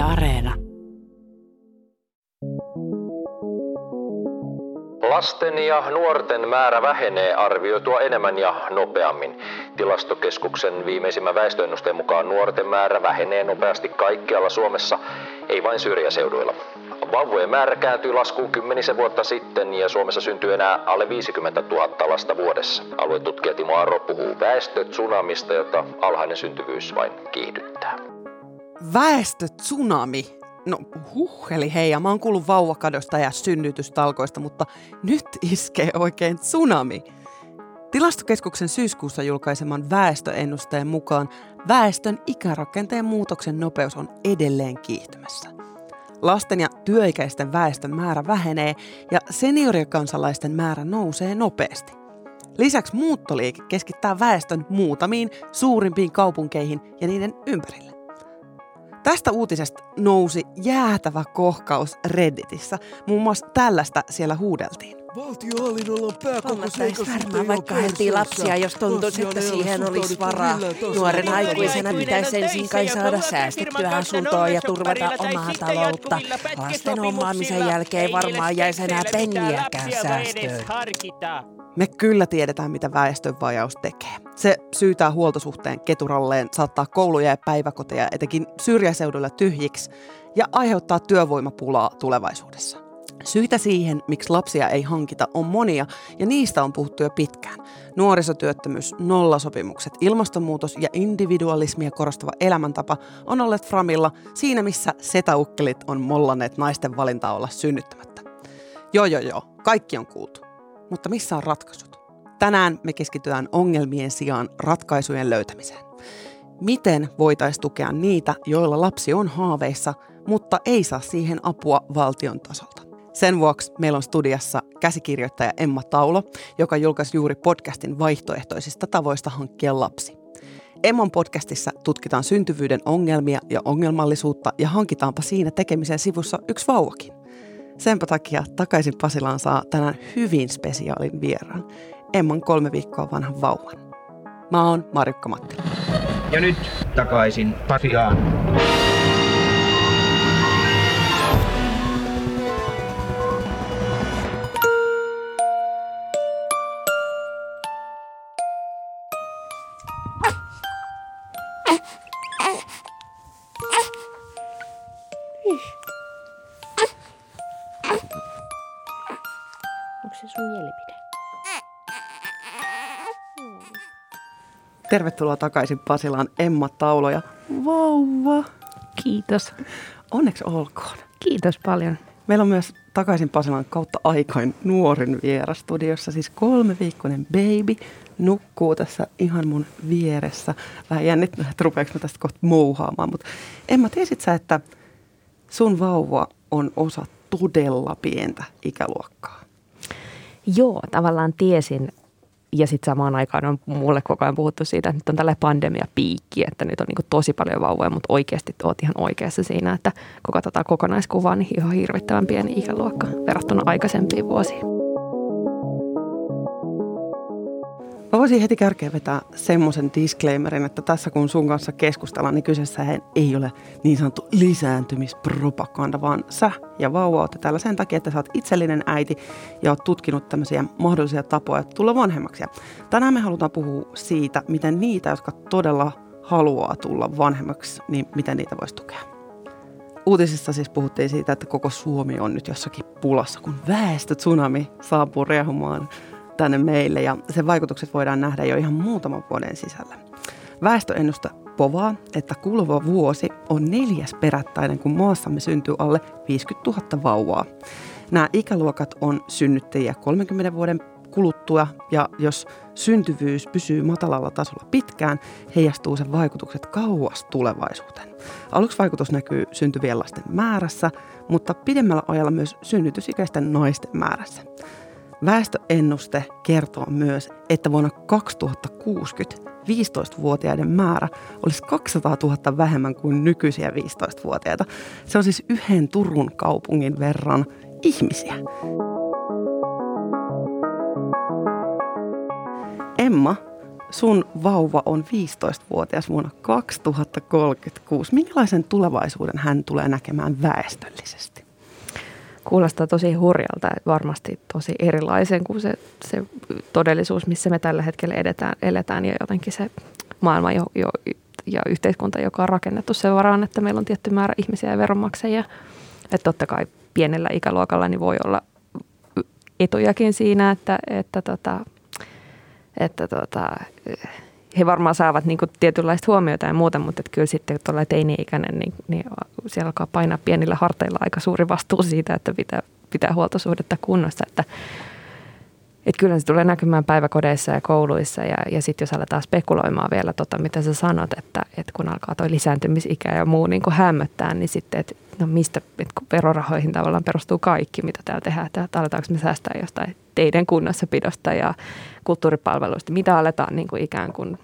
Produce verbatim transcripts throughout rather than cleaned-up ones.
Yle Areena. Lasten ja nuorten määrä vähenee arvioitua enemmän ja nopeammin. Tilastokeskuksen viimeisimmän väestöennusteen mukaan nuorten määrä vähenee nopeasti kaikkialla Suomessa, ei vain syrjäseuduilla. Vauvojen määrä kääntyy laskuun kymmenisen vuotta sitten ja Suomessa syntyy enää alle viisikymmentätuhatta lasta vuodessa. Aluetutkija Timo Aro puhuu väestötsunamista, jota alhainen syntyvyys vain kiihdyttää. Väestötsunami. No huh, eli hei, mä oon kuullut vauvakadosta ja synnytystalkoista, mutta nyt iskee oikein tsunami. Tilastokeskuksen syyskuussa julkaiseman väestöennusteen mukaan väestön ikärakenteen muutoksen nopeus on edelleen kiihtymässä. Lasten ja työikäisten väestön määrä vähenee ja seniorikansalaisten määrä nousee nopeasti. Lisäksi muuttoliike keskittää väestön muutamiin suurimpiin kaupunkeihin ja niiden ympärille. Tästä uutisesta nousi jäätävä kohkaus Redditissä. Muun muassa tällaista siellä huudeltiin. Valtiohallinnolla on vaikka heti lapsia, jos tuntuisi, että siihen olisi varaa. Nuoren aikuisena pitäisi ensin kai saada säästettyä asuntoa ja turvata omaa taloutta. Lasten omaamisen jälkeen varmaan jäisi enää penniäkään säästöön. Me kyllä tiedetään, mitä väestönvajaus tekee. Se syytää huoltosuhteen keturalleen, saattaa kouluja ja päiväkoteja etenkin syrjäseudulla tyhjiksi ja aiheuttaa työvoimapulaa tulevaisuudessa. Syitä siihen, miksi lapsia ei hankita, on monia ja niistä on puhuttu jo pitkään. Nuorisotyöttömyys, nollasopimukset, ilmastonmuutos ja individualismia korostava elämäntapa on olleet framilla siinä, missä setäukkelit on mollanneet naisten valintaa olla synnyttämättä. Joo joo joo, kaikki on kuultu. Mutta missä on ratkaisut? Tänään me keskitytään ongelmien sijaan ratkaisujen löytämiseen. Miten voitaisiin tukea niitä, joilla lapsi on haaveissa, mutta ei saa siihen apua valtion tasolta? Sen vuoksi meillä on studiossa käsikirjoittaja Emma Taulo, joka julkaisi juuri podcastin vaihtoehtoisista tavoista hankkia lapsi. Emman podcastissa tutkitaan syntyvyyden ongelmia ja ongelmallisuutta ja hankitaanpa siinä tekemisen sivussa yksi vauvakin. Senpä takia Takaisin Pasilaan saa tänään hyvin spesiaalin vieraan, Emman kolme viikkoa vanhan vauvan. Mä oon Marjukka Mattila. Ja nyt Takaisin Pasilaan. Tervetuloa Takaisin Pasilaan, Emma Taulo ja vauva. Kiitos. Onneksi olkoon. Kiitos paljon. Meillä on myös Takaisin Pasilaan kautta aikain nuorin vieras studiossa. Siis kolmeviikkoinen baby nukkuu tässä ihan mun vieressä. Vähän jännittää, että rupeanko mä tästä kohta mouhaamaan. Mutta Emma, tiesit sä, että sun vauva on osa todella pientä ikäluokkaa? Joo, tavallaan tiesin. Ja sitten samaan aikaan on mulle koko ajan puhuttu siitä, että nyt on tällainen pandemiapiikki, että nyt on niinku tosi paljon vauvoja, mutta oikeasti oot ihan oikeassa siinä, että kun katsotaan kokonaiskuvaa, niin ihan hirvittävän pieni ikäluokka verrattuna aikaisempiin vuosiin. Mä voisin heti kärkeä vetää semmoisen disclaimerin, että tässä kun sun kanssa keskustellaan, niin kyseessä ei ole niin sanottu lisääntymispropaganda, vaan sä ja vauva ootte täällä sen takia, että sä oot itsellinen äiti ja oot tutkinut tämmöisiä mahdollisia tapoja tulla vanhemmaksi. Ja tänään me halutaan puhua siitä, miten niitä, jotka todella haluaa tulla vanhemmaksi, niin miten niitä voisi tukea. Uutisissa siis puhuttiin siitä, että koko Suomi on nyt jossakin pulassa, kun väestötsunami saapuu riehumaan tänne meille, ja sen vaikutukset voidaan nähdä jo ihan muutaman vuoden sisällä. Väestöennuste povaa, että kuluva vuosi on neljäs perättäinen, kun maassamme syntyy alle viisikymmentätuhatta vauvaa. Nämä ikäluokat on synnyttäjiä kolmenkymmenen vuoden kuluttua, ja jos syntyvyys pysyy matalalla tasolla pitkään, heijastuu sen vaikutukset kauas tulevaisuuteen. Aluksi vaikutus näkyy syntyvien lasten määrässä, mutta pidemmällä ajalla myös synnytysikäisten naisten määrässä. Väestöennuste kertoo myös, että vuonna kaksituhattakuusikymmentä viisitoistavuotiaiden määrä olisi kaksisataatuhatta vähemmän kuin nykyisiä viisitoistavuotiaita. Se on siis yhden Turun kaupungin verran ihmisiä. Emma, Sun vauva on viisitoistavuotias vuonna kaksituhattakolmekymmentäkuusi. Minkälaisen tulevaisuuden hän tulee näkemään väestöllisesti? Kuulostaa tosi hurjalta, varmasti tosi erilaisen kuin se, se todellisuus, missä me tällä hetkellä edetään, eletään ja jotenkin se maailma jo, jo, ja yhteiskunta, joka on rakennettu sen varaan, että meillä on tietty määrä ihmisiä ja veronmaksajia. Että totta kai pienellä ikäluokalla niin voi olla etujakin siinä, että, että, tota, että tota, he varmaan saavat niin kuin tietynlaista huomiota ja muuta, mutta kyllä sitten tuolla teini-ikäinen, niin, niin siellä alkaa painaa pienillä harteilla aika suuri vastuu siitä, että pitää, pitää huoltosuhdetta kunnossa. Että, että kyllä se tulee näkymään päiväkodeissa ja kouluissa ja, ja sitten jos aletaan spekuloimaan vielä, tota, mitä sä sanot, että, että kun alkaa toi lisääntymisikä ja muu niin kun hämmöttää, niin sitten, että no mistä, että kun verorahoihin tavallaan perustuu kaikki, mitä täällä tehdään, että aletaanko me säästää jostain teidän kunnossapidosta ja kulttuuripalveluista, mitä aletaan niin kuin ikään kuin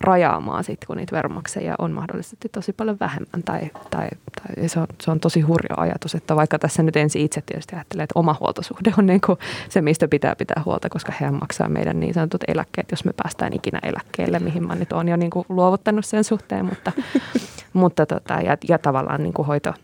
rajaamaan sitten, kun niitä veronmaksajia on mahdollisesti tosi paljon vähemmän. Tai, tai, tai se, on, se on tosi hurja ajatus, että vaikka tässä nyt ensin itse tietysti ajattelee, että oma huoltosuhde on niin kuin se, mistä pitää pitää huolta, koska he maksaa meidän niin sanotut eläkkeet, jos me päästään ikinä eläkkeelle, mihin mä nyt olen jo niin kuin luovuttanut sen suhteen, mutta, mutta tota, ja, ja tavallaan niin kuin hoito,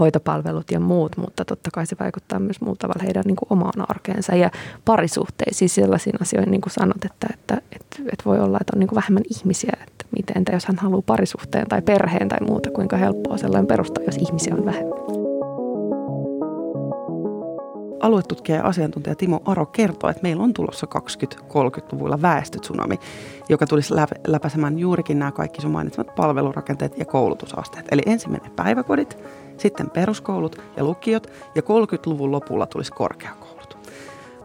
hoitopalvelut ja muut, mutta totta kai se vaikuttaa myös muulla tavalla heidän niin kuin omaan arkeensa ja parisuhteisiin sellaisiin asioihin, niin kuin sanot, että, että, että, että voi olla, että on niin kuin vähemmän ihmisiä, että miten, jos hän haluaa parisuhteen tai perheen tai muuta, kuinka helppoa sellainen perustaa, jos ihmisiä on vähemmän. Aluetutkija ja asiantuntija Timo Aro kertoo, että meillä on tulossa kaksikymmentä-kolmekymmentäluvulla väestötsunami, joka tulisi läpäisemään juurikin nämä kaikki sun mainitsemat palvelurakenteet ja koulutusasteet. Eli ensin menee päiväkodit, sitten peruskoulut ja lukiot ja kolmekymmentäluvun lopulla tulisi korkeakoulut.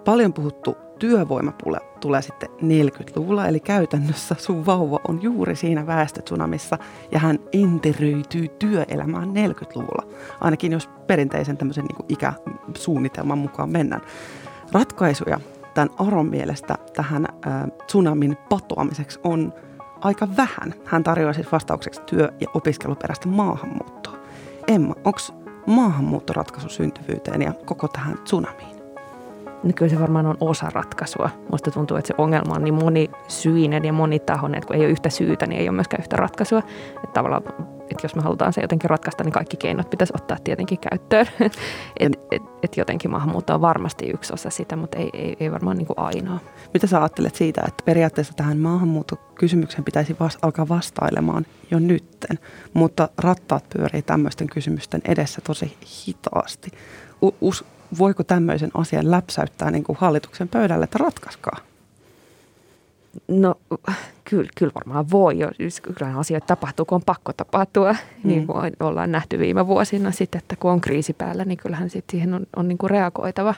Paljon puhuttu työvoimapula tulee sitten neljäkymmentäluvulla, eli käytännössä sun vauva on juuri siinä väestötsunamissa ja hän interöityy työelämään neljäkymmentäluvulla, ainakin jos perinteisen tämmöisen niin kuin ikäsuunnitelman mukaan mennään. Ratkaisuja tämän Aron mielestä tähän äh, tsunamin patoamiseksi on aika vähän. Hän tarjoaa siis vastaukseksi työ- ja opiskeluperäistä maahanmuuttoa. Emma, onko maahanmuuttoratkaisu syntyvyyteen ja koko tähän tsunamiin? No kyllä se varmaan on osa ratkaisua. Musta tuntuu, että se ongelma on niin monisyinen ja monitahoinen, että kun ei ole yhtä syytä, niin ei ole myöskään yhtä ratkaisua. Että tavallaan, että jos me halutaan se jotenkin ratkaista, niin kaikki keinot pitäisi ottaa tietenkin käyttöön. Että et, et jotenkin maahanmuutto on varmasti yksi osa sitä, mutta ei, ei, ei varmaan niin kuin ainoa. Mitä sä ajattelet siitä, että periaatteessa tähän maahanmuuttokysymykseen pitäisi vas- alkaa vastailemaan jo nytten, mutta rattaat pyörii tämmöisten kysymysten edessä tosi hitaasti. U- us- Voiko tämmöisen asian läpsäyttää niin kuin hallituksen pöydälle, että ratkaiskaa? No kyllä, kyllä varmaan voi, jos kyllä asioita tapahtuu, kun on pakko tapahtua. Mm. Niin kuin ollaan nähty viime vuosina sitten, että kun on kriisi päällä, niin kyllähän sitten siihen on, on niin kuin reagoitava.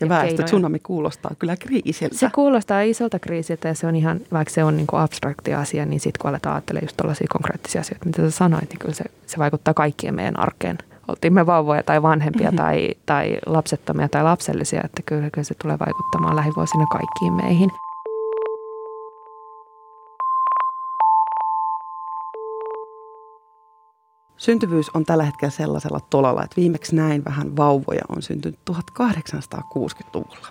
Ja väestötsunami kuulostaa kyllä kriisiltä. Se kuulostaa isolta kriisiltä ja se on ihan, vaikka se on niin kuin abstrakti asia, niin sitten kun aletaan ajattelemaan just tuollaisia konkreettisia asioita, mitä sä sanoit, niin kyllä se, se vaikuttaa kaikkien meidän arkeen. Oltiin me vauvoja tai vanhempia tai, tai lapsettomia tai lapsellisia, että kyllä, kyllä se tulee vaikuttamaan lähivuosina kaikkiin meihin. Syntyvyys on tällä hetkellä sellaisella tolalla, että viimeksi näin vähän vauvoja on syntynyt tuhatkahdeksansataakuusikymmentäluvulla.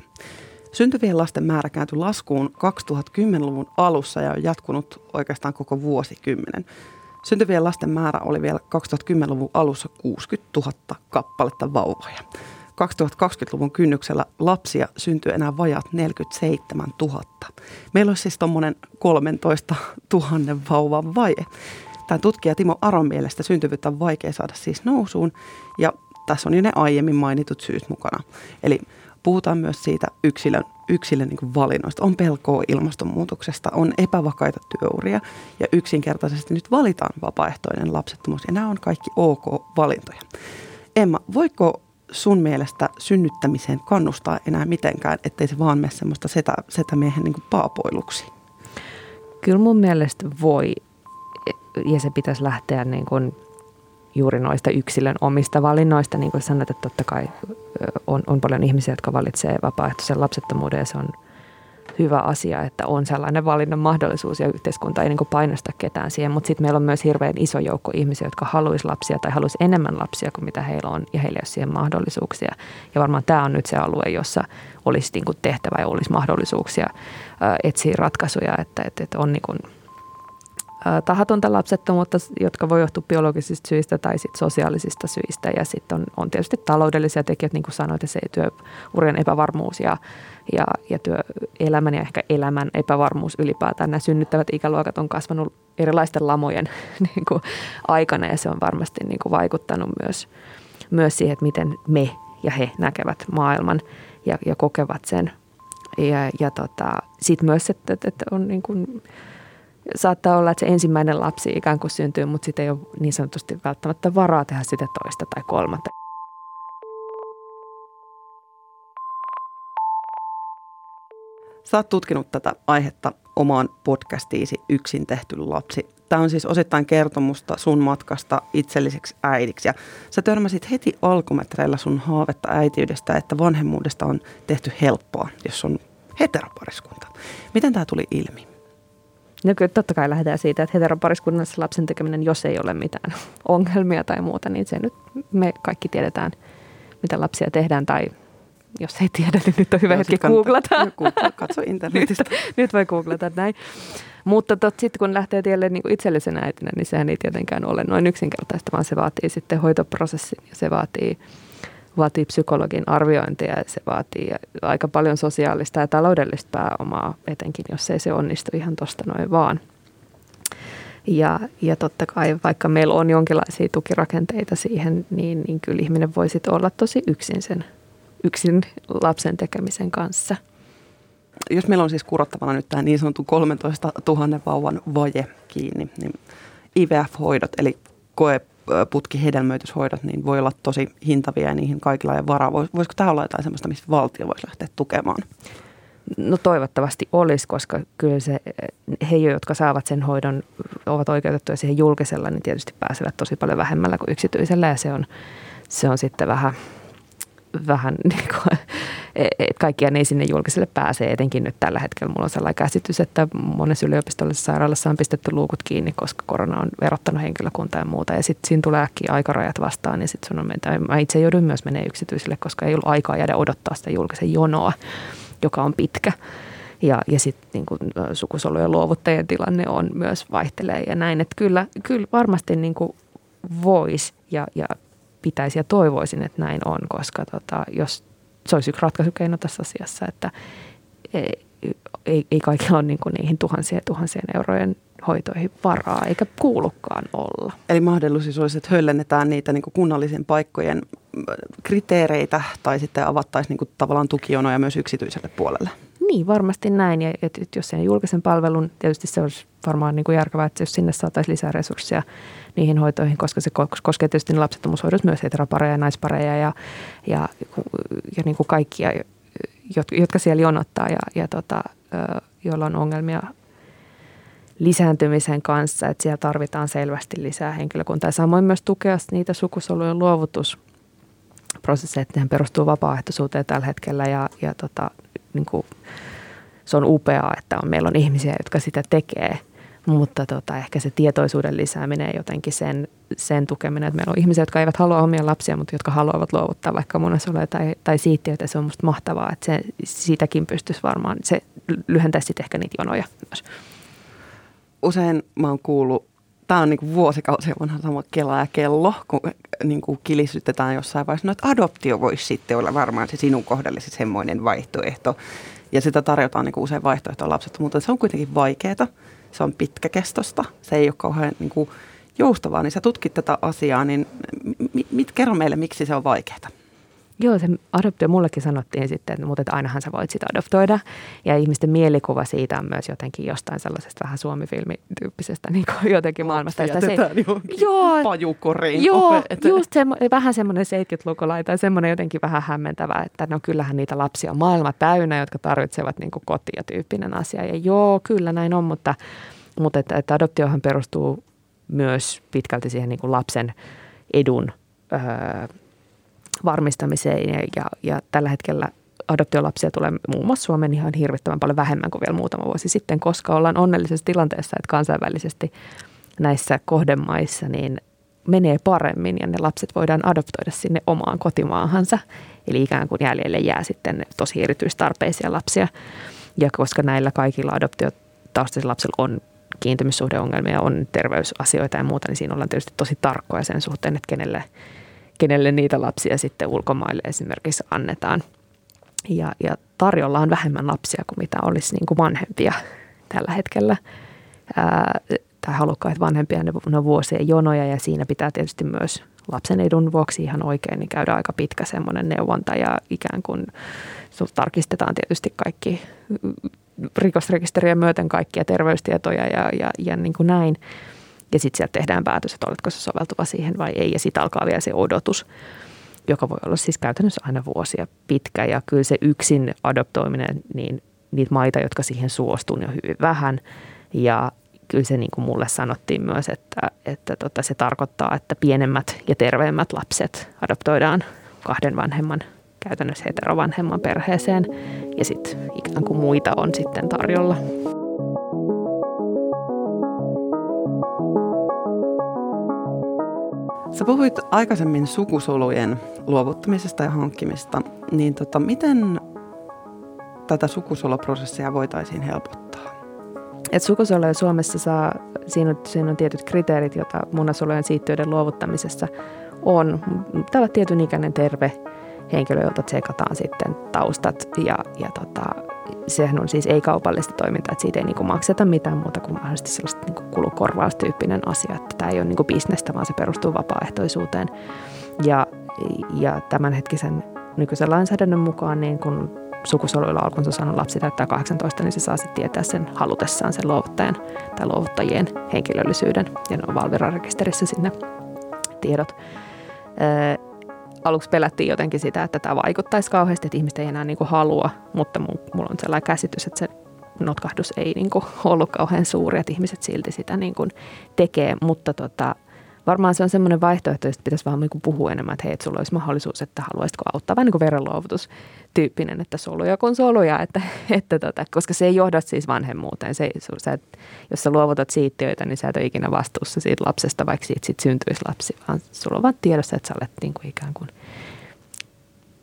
Syntyvien lasten määrä kääntyi laskuun kaksituhattakymmenluvun alussa ja on jatkunut oikeastaan koko vuosikymmenen. Syntyvien lasten määrä oli vielä kaksituhattakymmenluvun alussa kuusikymmentätuhatta kappaletta vauvoja. kaksituhattakaksikymmentäluvun kynnyksellä lapsia syntyi enää vajaat neljäkymmentäseitsemäntuhatta. Meillä olisi siis tuommoinen kolmetoistatuhatta vauvan vaje. Tämän tutkija Timo Aron mielestä syntyvyyttä on vaikea saada siis nousuun. Ja tässä on jo ne aiemmin mainitut syyt mukana. Eli puhutaan myös siitä yksilön, yksilön niin kuin valinnoista. On pelkoa ilmastonmuutoksesta, on epävakaita työuria ja yksinkertaisesti nyt valitaan vapaaehtoinen lapsettomuus. Ja nämä on kaikki ok-valintoja. Emma, voiko sun mielestä synnyttämiseen kannustaa enää mitenkään, ettei se vaan mene semmoista setä, setämiehen niin kuin paapoiluksi? Kyllä mun mielestä voi ja se pitäisi lähteä niin kuin juuri noista yksilön omista valinnoista, niin kuin sanoit, että totta kai on, on paljon ihmisiä, jotka valitsee vapaaehtoisen lapsettomuuden ja se on hyvä asia, että on sellainen valinnan mahdollisuus ja yhteiskunta ei niin kuin painosta ketään siihen, mutta sitten meillä on myös hirveän iso joukko ihmisiä, jotka haluaisi lapsia tai haluaisi enemmän lapsia kuin mitä heillä on ja heillä ei ole siihen mahdollisuuksia. Ja varmaan tämä on nyt se alue, jossa olisi niin kuin tehtävä ja olisi mahdollisuuksia etsiä ratkaisuja, että, että on niin kuin tahatonta lapsettomuutta, jotka voi johtua biologisista syistä tai sit sosiaalisista syistä. Ja sitten on, on tietysti taloudellisia tekijöitä, niin kuin sanoit, se työurien epävarmuus ja, ja, ja työelämän ja ehkä elämän epävarmuus ylipäätään. Nämä synnyttävät ikäluokat on kasvanut erilaisten lamojen niin kuin aikana ja se on varmasti niin kuin vaikuttanut myös, myös siihen, että miten me ja he näkevät maailman ja, ja kokevat sen. Ja, ja tota, sitten myös, että, että on niin kuin saattaa olla, että se ensimmäinen lapsi ikään kuin syntyy, mutta sitten ei ole niin sanotusti välttämättä varaa tehdä sitä toista tai kolmatta. Sä oot tutkinut tätä aihetta omaan podcastiisi Yksin tehty lapsi. Tämä on siis osittain kertomusta sun matkasta itselliseksi äidiksi. Ja sä törmäsit heti alkumetreillä sun haavetta äitiydestä, että vanhemmuudesta on tehty helppoa, jos on heteropariskunta. Miten tämä tuli ilmi? No kyllä totta kai lähdetään siitä, että heteropariskunnassa lapsen tekeminen, jos ei ole mitään ongelmia tai muuta, niin se nyt me kaikki tiedetään, mitä lapsia tehdään. Tai jos ei tiedä, niin nyt on hyvä hetki googlataan. Katso internetistä. nyt, nyt voi googlata näin. Mutta sitten kun lähtee tielle niin itsellisen äitinä, niin sehän ei tietenkään ole noin yksinkertaista, vaan se vaatii sitten hoitoprosessin ja se vaatii... Vaatii psykologin arviointia ja se vaatii aika paljon sosiaalista ja taloudellista pääomaa, etenkin jos ei se onnistu ihan tuosta noin vaan. Ja, ja totta kai vaikka meillä on jonkinlaisia tukirakenteita siihen, niin, niin kyllä ihminen voi sit olla tosi yksin sen yksin lapsen tekemisen kanssa. Jos meillä on siis kurottavana nyt tämä niin sanottu kolmentoistatuhannen vauvan vaje kiinni, niin I V F-hoidot eli koe putkihedelmöityshoidot, niin voi olla tosi hintavia ja niihin kaikilla ei varaa. Voisiko tämä olla jotain sellaista, missä valtio voisi lähteä tukemaan? No toivottavasti olisi, koska kyllä se, he, jotka saavat sen hoidon, ovat oikeutettuja siihen julkisella, niin tietysti pääsevät tosi paljon vähemmällä kuin yksityisellä ja se on, se on sitten vähän, vähän niin kuin, että kaikkiaan ei sinne julkiselle pääse. Etenkin nyt tällä hetkellä mulla on sellainen käsitys, että monessa yliopistollisessa sairaalassa on pistetty luukut kiinni, koska korona on verottanut henkilökuntaa ja muuta. Ja sitten siinä tulee äkkiä aikarajat vastaan ja sitten sun on mentä. Mä itse joudun myös menemään yksityiselle, koska ei ollut aikaa jäädä odottaa sitä julkisen jonoa, joka on pitkä. Ja, ja sitten niinku, sukusolujen luovuttajien tilanne on myös vaihtelee ja näin. Että kyllä, kyllä varmasti niinku voisi ja, ja pitäisi ja toivoisin, että näin on, koska tota, jos se olisi yksi ratkaisukeino tässä asiassa, että ei, ei kaikilla ole niin kuin niihin tuhansien tuhansien eurojen hoitoihin varaa, eikä kuulukaan olla. Eli mahdollisuus olisi, että höllennetään niitä niin kuin kunnallisen paikkojen kriteereitä tai sitten avattaisiin niin kuin tavallaan tukijonoja myös yksityiselle puolelle. Niin, varmasti näin. Ja et, et jos ei julkisen palvelun, tietysti se olisi varmaan niin kuin järkevää, että jos sinne saataisiin lisää resursseja niihin hoitoihin, koska se koskee tietysti niin lapsettomuushoidossa myös heteropareja, naispareja ja, ja, ja niin kuin kaikkia, jotka siellä jonottaa ja, ja tota, joilla on ongelmia lisääntymisen kanssa. Että siellä tarvitaan selvästi lisää henkilökuntaa. Ja samoin myös tukea niitä sukusolujen luovutusprosesseja, että nehän perustuu vapaaehtoisuuteen tällä hetkellä ja, ja tota, niin kuin, se on upeaa, että on, meillä on ihmisiä, jotka sitä tekee, mutta tota, ehkä se tietoisuuden lisääminen jotenkin sen, sen tukeminen, että meillä on ihmisiä, jotka eivät halua omia lapsia, mutta jotka haluavat luovuttaa vaikka munasoluja tai, tai siittiöitä. Se on musta mahtavaa, että se, siitäkin pystyisi varmaan, se lyhentäisi sitten ehkä niitä jonoja myös. Usein mä oon kuullut, tämä on niinku vuosikausia vanha sama kela ja kello, kun niinku kilisytetään jossain vaiheessa, no, että adoptio voisi sitten olla varmaan se sinun kohdallesi semmoinen vaihtoehto. Ja sitä tarjotaan niinku usein vaihtoehtoa lapset, mutta se on kuitenkin vaikeaa, se on pitkäkestosta, se ei ole kauhean niinku joustavaa. Niin sä tutkit tätä asiaa, niin mit, mit, kerro meille, miksi se on vaikeaa. Joo, se adoptio mullekin sanottiin sitten, mutta että ainahan sä voit sitä adoptoida. Ja ihmisten mielikuva siitä on myös jotenkin jostain sellaisesta vähän suomifilmityyppisestä niin kuin jotenkin maailmasta. Lapsi jätetään se, johonkin joo, pajukoriin. Joo, just semmo- vähän semmoinen seitsemänkymmentälukulainen tai semmoinen jotenkin vähän hämmentävä, että no kyllähän niitä lapsia on maailma täynnä, jotka tarvitsevat niin kuin kotia tyyppinen asia. Ja joo, kyllä näin on, mutta, mutta että, että adoptiohan perustuu myös pitkälti siihen niin kuin lapsen edun öö, varmistamiseen ja, ja tällä hetkellä adoptiolapsia tulee muun muassa Suomen ihan hirvittävän paljon vähemmän kuin vielä muutama vuosi sitten, koska ollaan onnellisessa tilanteessa, että kansainvälisesti näissä kohdemaissa niin menee paremmin ja ne lapset voidaan adoptoida sinne omaan kotimaahansa. Eli ikään kuin jäljelle jää sitten tosi erityistarpeisia lapsia. Ja koska näillä kaikilla adoptiotaustaisilla lapsilla on kiintymyssuhdeongelmia, on terveysasioita ja muuta, niin siinä ollaan tietysti tosi tarkkoja sen suhteen, että kenelle, kenelle niitä lapsia sitten ulkomaille esimerkiksi annetaan. Ja, ja tarjolla on vähemmän lapsia kuin mitä olisi niin kuin vanhempia tällä hetkellä. Ää, tai halukkaita vanhempia, ne on vuosien jonoja ja siinä pitää tietysti myös lapsen edun vuoksi ihan oikein niin käydä aika pitkä semmoinen neuvonta ja ikään kuin tarkistetaan tietysti kaikki rikosrekisteriä myöten kaikkia terveystietoja ja, ja, ja niin kuin näin. Ja sitten sieltä tehdään päätös, että oletko se soveltuva siihen vai ei ja sitten alkaa vielä se odotus, joka voi olla siis käytännössä aina vuosia pitkä ja kyllä se yksin adoptoiminen, niin niitä maita, jotka siihen suostuu, niin on hyvin vähän ja kyllä se niin kuin mulle sanottiin myös, että, että tota, se tarkoittaa, että pienemmät ja terveemmät lapset adoptoidaan kahden vanhemman, käytännössä heterovanhemman perheeseen ja sitten ikään kuin muita on sitten tarjolla. Sä puhuit aikaisemmin sukusolujen luovuttamisesta ja hankkimista, niin tota, miten tätä sukusoluprosessia voitaisiin helpottaa? Et sukusoluja Suomessa saa, siinä on, siinä on tietyt kriteerit, joita munasolujen siittiöiden luovuttamisessa on. Tällä tietyn ikäinen terve henkilö, jolta tsekataan sitten taustat ja, ja tota, sehän on siis ei-kaupallista toimintaa, että siitä ei niinku makseta mitään muuta kuin mahdollisesti sellaista niinku kulukorvaustyyppinen asia, että tämä ei ole niinku bisnestä, vaan se perustuu vapaaehtoisuuteen. Ja, ja tämänhetkisen nykyisen lainsäädännön mukaan niin kun sukusoluilla alkunsa saanut lapsi täyttää kahdeksantoista, niin se saa sitten tietää sen halutessaan sen luovuttajan tai luovuttajien henkilöllisyyden. Ja ne on Valvira-rekisterissä sinne tiedot. Ää, aluksi pelättiin jotenkin sitä, että tämä vaikuttaisi kauheasti, että ihmiset ei enää niin kuin halua, mutta mulla on sellainen käsitys, että se notkahdus ei niin kuin ollut kauhean suuri, että ihmiset silti sitä niin kuin tekee, mutta tota, varmaan se on semmoinen vaihtoehto, että pitäisi vaan niinku puhua enemmän, että hei, että sulla olisi mahdollisuus, että haluaisitko auttaa. Vähän niin kuin verenluovutustyyppinen, että soluja kun soluja, että, että tota, koska se ei johda siis vanhemmuuteen. Se, sä et, jos sä luovutat siittiöitä, niin sä et ole ikinä vastuussa siitä lapsesta, vaikka siitä, siitä syntyisi lapsi, vaan sulla on vaan tiedossa, että sä olet niinku ikään kuin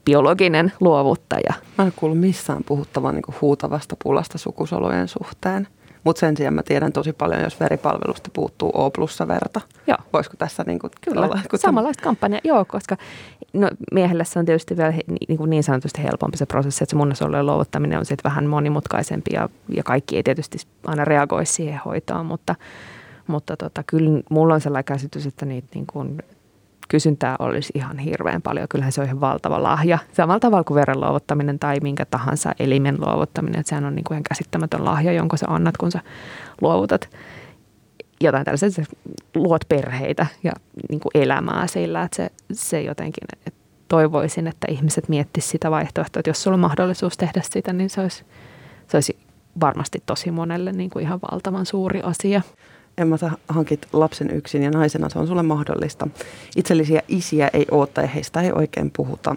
biologinen luovuttaja. Mä en kuullut missään puhuttavan niinku huutavasta pulasta sukusolujen suhteen. Mutta sen sijaan mä tiedän tosi paljon, jos veripalvelusta puuttuu O-plussa-verta. Joo. Voisiko tässä niin kuin... Kyllä, kuten... samanlaista kampanjaa. Joo, koska no, miehelle se on tietysti vielä niin, niin sanotusti helpompi se prosessi, että se munasolujen luovuttaminen on sitten vähän monimutkaisempi ja, ja kaikki ei tietysti aina reagoi siihen hoitoon, mutta, mutta tota, kyllä mulla on sellainen käsitys, että niitä niin kuin kysyntää olisi ihan hirveän paljon. Kyllähän se on ihan valtava lahja. Samalla tavalla kuin veren luovuttaminen tai minkä tahansa elimen luovuttaminen. Että sehän on niin kuin ihan käsittämätön lahja, jonka sä annat, kun sä luovutat jotain tällaista. Sä luot perheitä ja niin kuin elämää sillä, että se, se jotenkin, että toivoisin, että ihmiset miettisivät sitä vaihtoehtoa, että jos sulla on mahdollisuus tehdä sitä, niin se olisi, se olisi varmasti tosi monelle niin kuin ihan valtavan suuri asia. Emma, sä hankit lapsen yksin ja naisena se on sulle mahdollista. Itsellisiä isiä ei ole tai heistä ei oikein puhuta.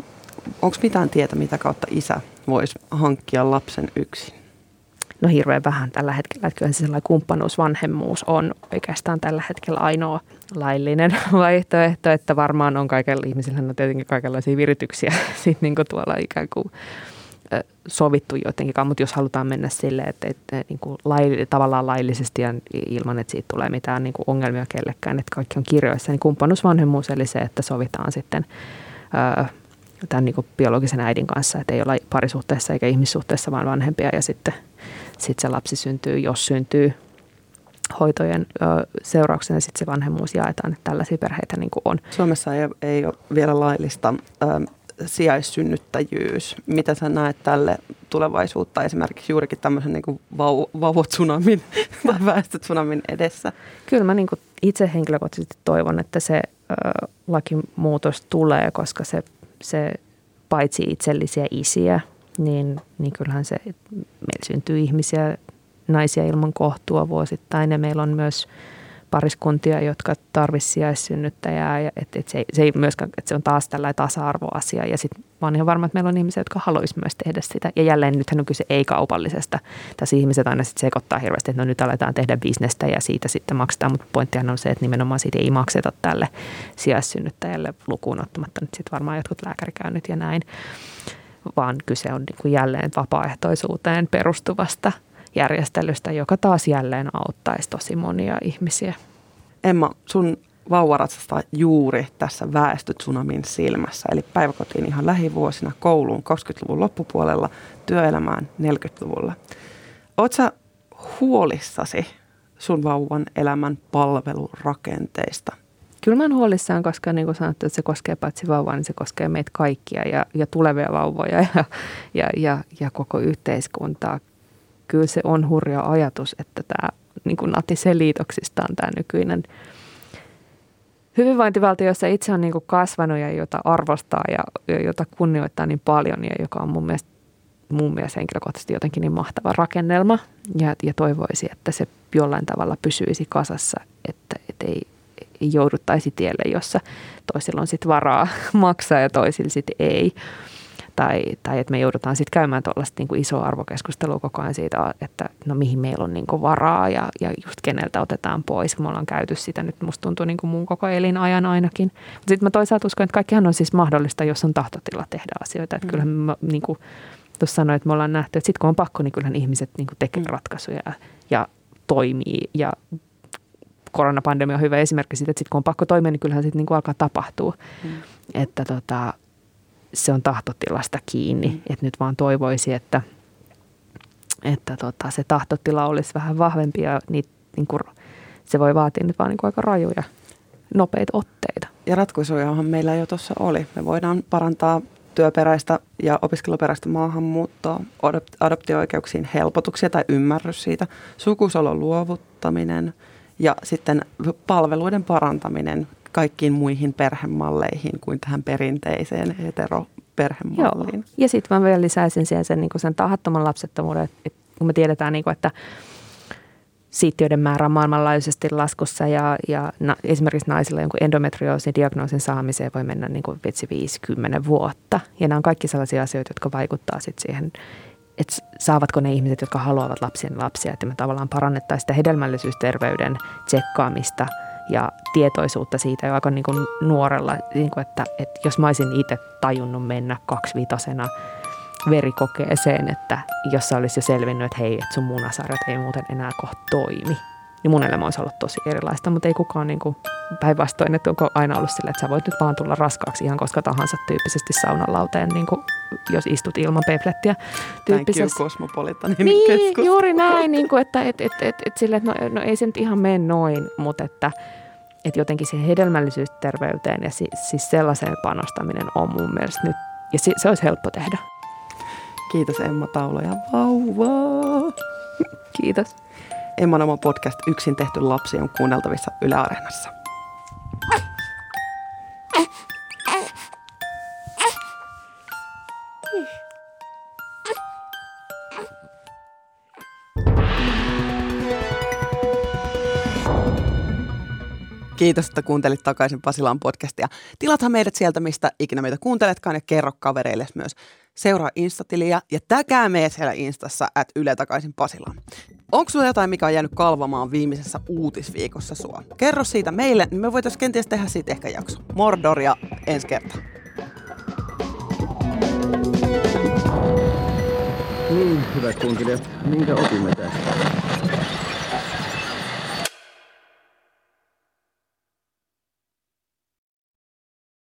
Onko mitään tietä, mitä kautta isä voisi hankkia lapsen yksin? No hirveän vähän tällä hetkellä. Että kyllähän se sellainen kumppanuusvanhemmuus on oikeastaan tällä hetkellä ainoa laillinen vaihtoehto. Että varmaan on kaikilla ihmisillä on tietenkin kaikenlaisia virityksiä sit niin kuin tuolla ikään kuin sovittu jotenkin, mutta jos halutaan mennä sille, että, että, että niin kuin lail, tavallaan laillisesti ja ilman, että siitä tulee mitään niin kuin ongelmia kellekään, että kaikki on kirjoissa, niin kumppanuusvanhemmuus, eli se, että sovitaan sitten öö, tämän niin kuin biologisen äidin kanssa, että ei olla parisuhteessa eikä ihmissuhteessa, vaan vanhempia, ja sitten sit se lapsi syntyy, jos syntyy hoitojen öö, seurauksena, sitten se vanhemmuus jaetaan, että tällaisia perheitä niin kuin on. Suomessa ei, ei ole vielä laillista öö. sijaissynnyttäjyys. Mitä sä näet tälle tulevaisuutta esimerkiksi juurikin tämmöisen niin kuin vau- vauvotsunamin tai väestötsunamin edessä? Kyllä mä niin kuin itse henkilökohtaisesti toivon, että se ö, lakimuutos tulee, koska se, se paitsi itsellisiä isiä, niin, niin kyllähän se, meillä syntyy ihmisiä, naisia ilman kohtua vuosittain ja meillä on myös pariskuntia, jotka tarvitsisivat sijaissynnyttäjää, ja et, et se, ei, se ei myöskään, että se on taas tällainen tasa-arvoasia. Ja sitten mä oon ihan varma, että meillä on ihmisiä, jotka haluaisivat myös tehdä sitä. Ja jälleen nythän on kyse ei-kaupallisesta. Tässä ihmiset aina sitten sekoittaa hirveästi, että no nyt aletaan tehdä bisnestä ja siitä sitten maksetaan. Mutta pointtihan on se, että nimenomaan siitä ei makseta tälle sijaissynnyttäjälle lukuun ottamatta nyt sitten varmaan jotkut lääkärikäynnit ja näin. Vaan kyse on niin kuin jälleen vapaaehtoisuuteen perustuvasta järjestelystä, joka taas jälleen auttaisi tosi monia ihmisiä. Emma, sun vauva ratsastaa juuri tässä väestötsunamin silmässä, eli päiväkotiin ihan lähivuosina, kouluun kaksikymmentäluvun loppupuolella, työelämään neljäkymmentäluvulla. Oletko sä huolissasi sun vauvan elämän palvelurakenteista? Kyllä mä oon huolissaan, koska niin kuin sanottu, että se koskee paitsi vauvaa, niin se koskee meitä kaikkia ja, ja tulevia vauvoja ja, ja, ja, ja koko yhteiskuntaa. Kyllä se on hurja ajatus, että tämä niin kuin natisee liitoksistaan tämä nykyinen hyvinvointivaltio, jossa itse on niin kuin kasvanut ja jota arvostaa ja, ja jota kunnioittaa niin paljon ja joka on mun mielestä, mun mielestä henkilökohtaisesti jotenkin niin mahtava rakennelma ja, ja toivoisi, että se jollain tavalla pysyisi kasassa, että et ei, ei jouduttaisi tielle, jossa toisilla on sit varaa maksaa ja toisilla sit ei. Tai, tai että me joudutaan sitten käymään tuollaista niinku isoa arvokeskustelua koko ajan siitä, että no mihin meillä on niinku varaa ja, ja just keneltä otetaan pois. Me ollaan käyty sitä nyt, musta tuntuu niinku mun koko elinajan ainakin. Sitten mä toisaalta uskon, että kaikkihan on siis mahdollista, jos on tahtotila tehdä asioita. Että mm. kyllähän mä niinku tuossa sanoin, että me ollaan nähty, että sitten kun on pakko, niin kyllähän ihmiset niinku tekee mm. ratkaisuja ja, ja toimii. Ja koronapandemia on hyvä esimerkki siitä, että sitten kun on pakko toimia, niin kyllähän sitten niinku alkaa tapahtua. Mm. Että tota... Se on tahtotilasta kiinni, mm. että nyt vaan toivoisi, että, että tota, se tahtotila olisi vähän vahvempi ja niitä, niin kuin, se voi vaatia nyt vaan niin kuin aika rajuja, nopeita otteita. Ja ratkaisujahan meillä jo tuossa oli. Me voidaan parantaa työperäistä ja opiskeluperäistä maahanmuuttoa, adoptio-oikeuksiin helpotuksia tai ymmärrys siitä, sukusolon luovuttaminen ja sitten palveluiden parantaminen kaikkiin muihin perhemalleihin kuin tähän perinteiseen heteroperhemalliin. Joo. Ja sitten mä vielä lisäisin siihen sen, niin sen tahattoman lapsettomuuden, että et, kun me tiedetään, niin kun, että siittiöiden määrä on maailmanlaajuisesti laskussa ja, ja na, esimerkiksi naisilla jonkun endometrioosin diagnoosin saamiseen voi mennä niin kun vitsi viisikymmentä vuotta. Ja nämä on kaikki sellaisia asioita, jotka vaikuttaa sitten siihen, että saavatko ne ihmiset, jotka haluavat lapsien lapsia, että me tavallaan parannettaisiin sitä hedelmällisyysterveyden tsekkaamista ja tietoisuutta siitä jo aika niin kuin nuorella, niin kuin että, että jos mä olisin itse tajunnut mennä kaksiviitosena verikokeeseen, että jos sä olisi jo selvinnyt, että hei, että sun munasarjat ei muuten enää kohta toimi, niin mun elämä olisi ollut tosi erilaista, mutta ei kukaan niin kuin päinvastoin, että onko aina ollut sillä, että sä voit nyt vaan tulla raskaaksi ihan koska tahansa tyyppisesti saunalauteen, niin kuin jos istut ilman peflettiä tyyppisessä. Niin, keskustelua. Juuri näin, niin kuin, että et, et, et, et sille, että no, no ei se nyt ihan mene noin, mutta että et jotenkin se hedelmällisyysterveyteen ja si, siis sellaiseen panostaminen on mun mielestä nyt, ja se, se olisi helppo tehdä. Kiitos Emma Taulo ja vauvaa. Kiitos. Emman oma podcast Yksin tehty lapsi on kuunneltavissa Yle Areenassa. Kiitos, että kuuntelit Takaisin Pasilaan podcastia. Tilathan meidät sieltä, mistä ikinä meitä kuunteletkaan ja kerro kavereille myös. Seuraa Instatiliä ja täkää meidät siellä Instassa at Yle Takaisin Pasilaan. Onko sulla jotain, mikä on jäänyt kalvamaan viimeisessä uutisviikossa sua? Kerro siitä meille, niin me voitaisiin kenties tehdä siitä ehkä jakso. Mordoria ensi kertaa. Niin, hyvät kunkilijat, minkä opimme tästä?